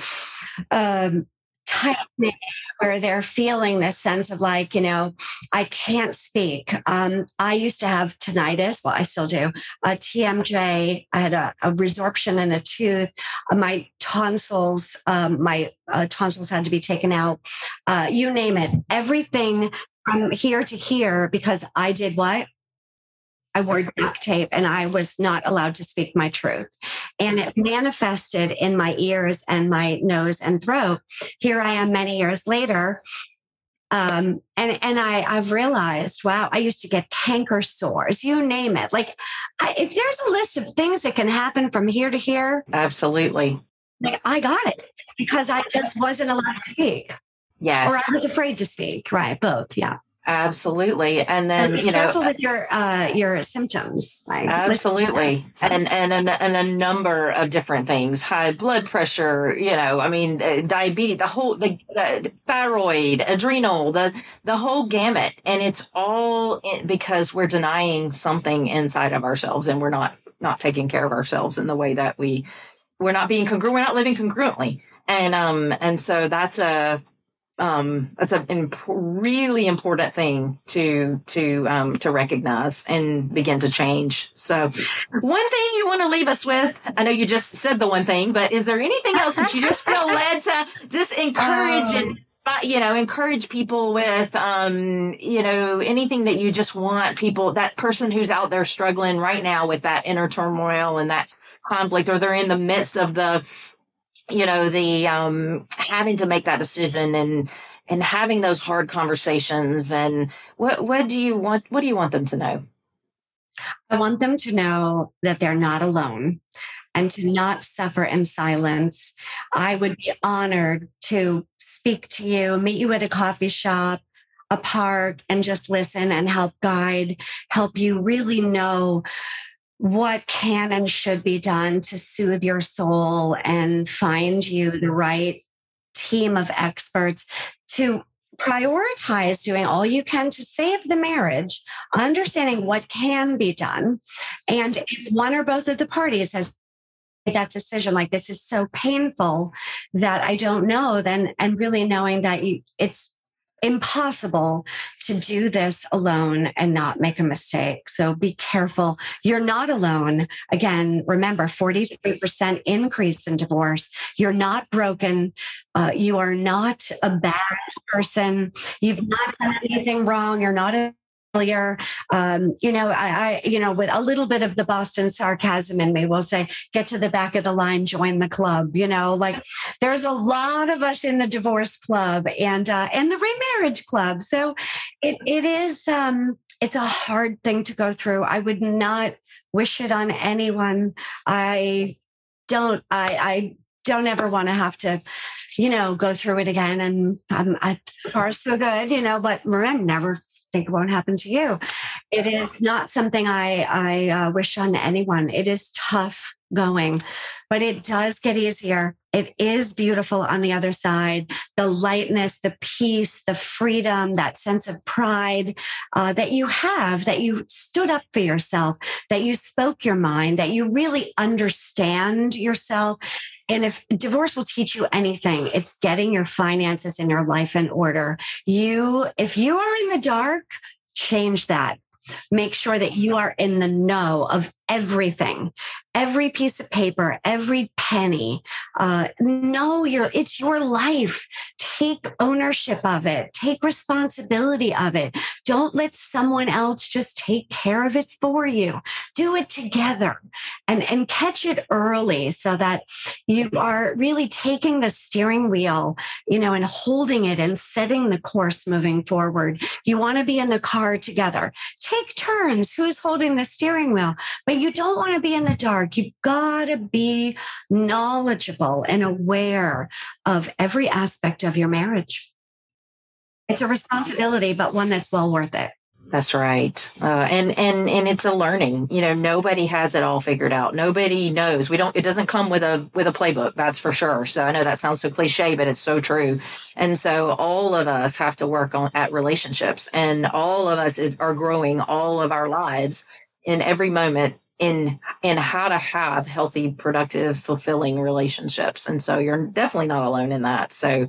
um, tightening where they're feeling this sense of like, you know, I can't speak. Um, I used to have tinnitus. Well, I still do. A T M J. I had a, a resorption in a tooth. Uh, my tonsils, um, my uh, tonsils had to be taken out. Uh, you name it. Everything from here to here, because I did what? I wore duct tape and I was not allowed to speak my truth. And it manifested in my ears and my nose and throat. Here I am many years later. Um, and, and I, I've realized, wow, I used to get canker sores, you name it. Like I, if there's a list of things that can happen from here to here. Absolutely. Like, I got it because I just wasn't allowed to speak. Yes. Or I was afraid to speak. Right. Both. Yeah. Absolutely. And then, and you know, careful with your, uh, your symptoms. Like, absolutely. And, and, and, and a number of different things, high blood pressure, you know, I mean, uh, diabetes, the whole, the, the thyroid, adrenal, the, the whole gamut. And it's all in, because we're denying something inside of ourselves and we're not, not taking care of ourselves in the way that we, we're not being congruent. We're not living congruently. And, um, and so that's a, Um, that's a imp- really important thing to, to, um, to recognize and begin to change. So one thing you want to leave us with, I know you just said the one thing, but is there anything else that you just feel led to just encourage um, and, you know, encourage people with, um, you know, anything that you just want people, that person who's out there struggling right now with that inner turmoil and that conflict, or they're in the midst of the, you know, the, um, having to make that decision and, and having those hard conversations. And what, what do you want? What do you want them to know? I want them to know that they're not alone and to not suffer in silence. I would be honored to speak to you, meet you at a coffee shop, a park, and just listen and help guide, help you really know what can and should be done to soothe your soul and find you the right team of experts to prioritize doing all you can to save the marriage, understanding what can be done. And if one or both of the parties has made that decision, like this is so painful that I don't know, then, and really knowing that you, it's impossible to do this alone and not make a mistake. So be careful. You're not alone. Again, remember, forty-three percent increase in divorce. You're not broken. Uh, you are not a bad person. You've not done anything wrong. You're not a failure. Um, you know, I, I, you know, with a little bit of the Boston sarcasm in me, we'll say, get to the back of the line, join the club. You know, like there's a lot of us in the divorce club and, uh, and the remarriage club. So it, it is, um, it's a hard thing to go through. I would not wish it on anyone. I don't, I, I don't ever want to have to, you know, go through it again. And um, I, far so good, you know, but remember, never think it won't happen to you. It is not something I, I uh, wish on anyone. It is tough going, but it does get easier. It is beautiful on the other side. the lightness, the peace, the freedom, that sense of pride uh, that you have, that you stood up for yourself, that you spoke your mind, that you really understand yourself. And if divorce will teach you anything, it's getting your finances and your life in order. You, if you are in the dark, change that. Make sure that you are in the know of everything, every piece of paper, every penny. Uh, know your, it's your life. Take ownership of it. Take responsibility of it. Don't let someone else just take care of it for you. Do it together and, and catch it early so that you are really taking the steering wheel, you know, and holding it and setting the course moving forward. You want to be in the car together. Take turns. Who's holding the steering wheel? But you don't want to be in the dark. You've got to be knowledgeable and aware of every aspect of your marriage. It's a responsibility, but one that's well worth it. That's right. Uh, and, and, and it's a learning, you know, nobody has it all figured out. Nobody knows. We don't, it doesn't come with a, with a playbook. That's for sure. So I know that sounds so cliche, but it's so true. And so all of us have to work on at relationships, and all of us are growing all of our lives in every moment in, in how to have healthy, productive, fulfilling relationships. And so you're definitely not alone in that. So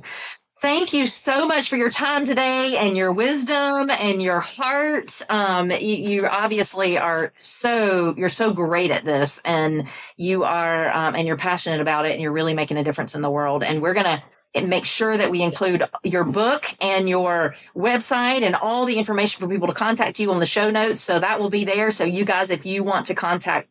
thank you so much for your time today and your wisdom and your heart. Um, you, you obviously are so, you're so great at this, and you are, um, and you're passionate about it, and you're really making a difference in the world. And we're going to make sure that we include your book and your website and all the information for people to contact you on the show notes. So that will be there. So you guys, if you want to contact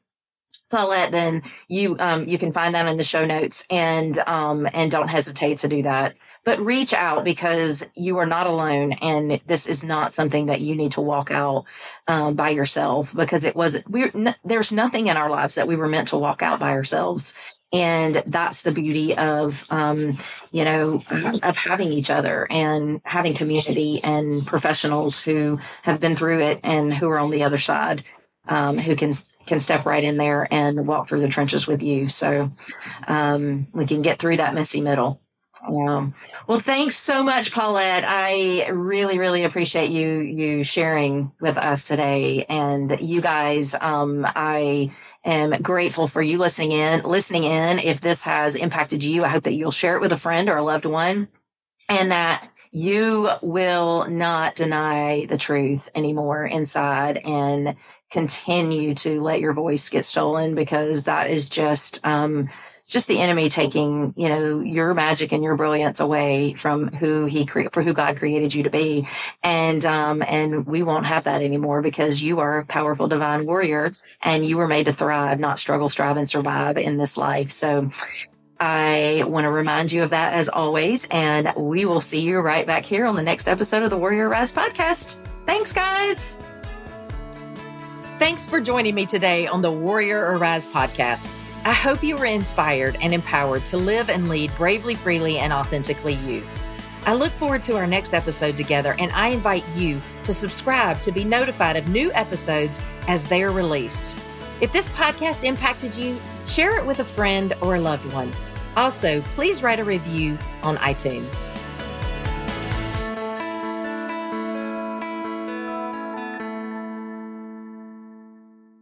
Paulette, then you, um, you can find that in the show notes, and, um, and don't hesitate to do that. But reach out, because you are not alone, and this is not something that you need to walk out um, by yourself, because it wasn't, we're, n- there's nothing in our lives that we were meant to walk out by ourselves. And that's the beauty of, um, you know, of having each other and having community and professionals who have been through it and who are on the other side, um, who can can step right in there and walk through the trenches with you. So um, we can get through that messy middle. Um, well, thanks so much, Paulette. I really, really appreciate you, you sharing with us today. And you guys, um, I am grateful for you listening in, listening in. If this has impacted you, I hope that you'll share it with a friend or a loved one, and that you will not deny the truth anymore inside and continue to let your voice get stolen, because that is just, um, it's just the enemy taking, you know, your magic and your brilliance away from who he cre- for who God created you to be. And, um, and we won't have that anymore, because you are a powerful divine warrior, and you were made to thrive, not struggle, strive, and survive in this life. So I want to remind you of that as always. And we will see you right back here on the next episode of the Warrior Arise podcast. Thanks, guys. Thanks for joining me today on the Warrior Arise podcast. I hope you were inspired and empowered to live and lead bravely, freely, and authentically you. I look forward to our next episode together, and I invite you to subscribe to be notified of new episodes as they are released. If this podcast impacted you, share it with a friend or a loved one. Also, please write a review on iTunes.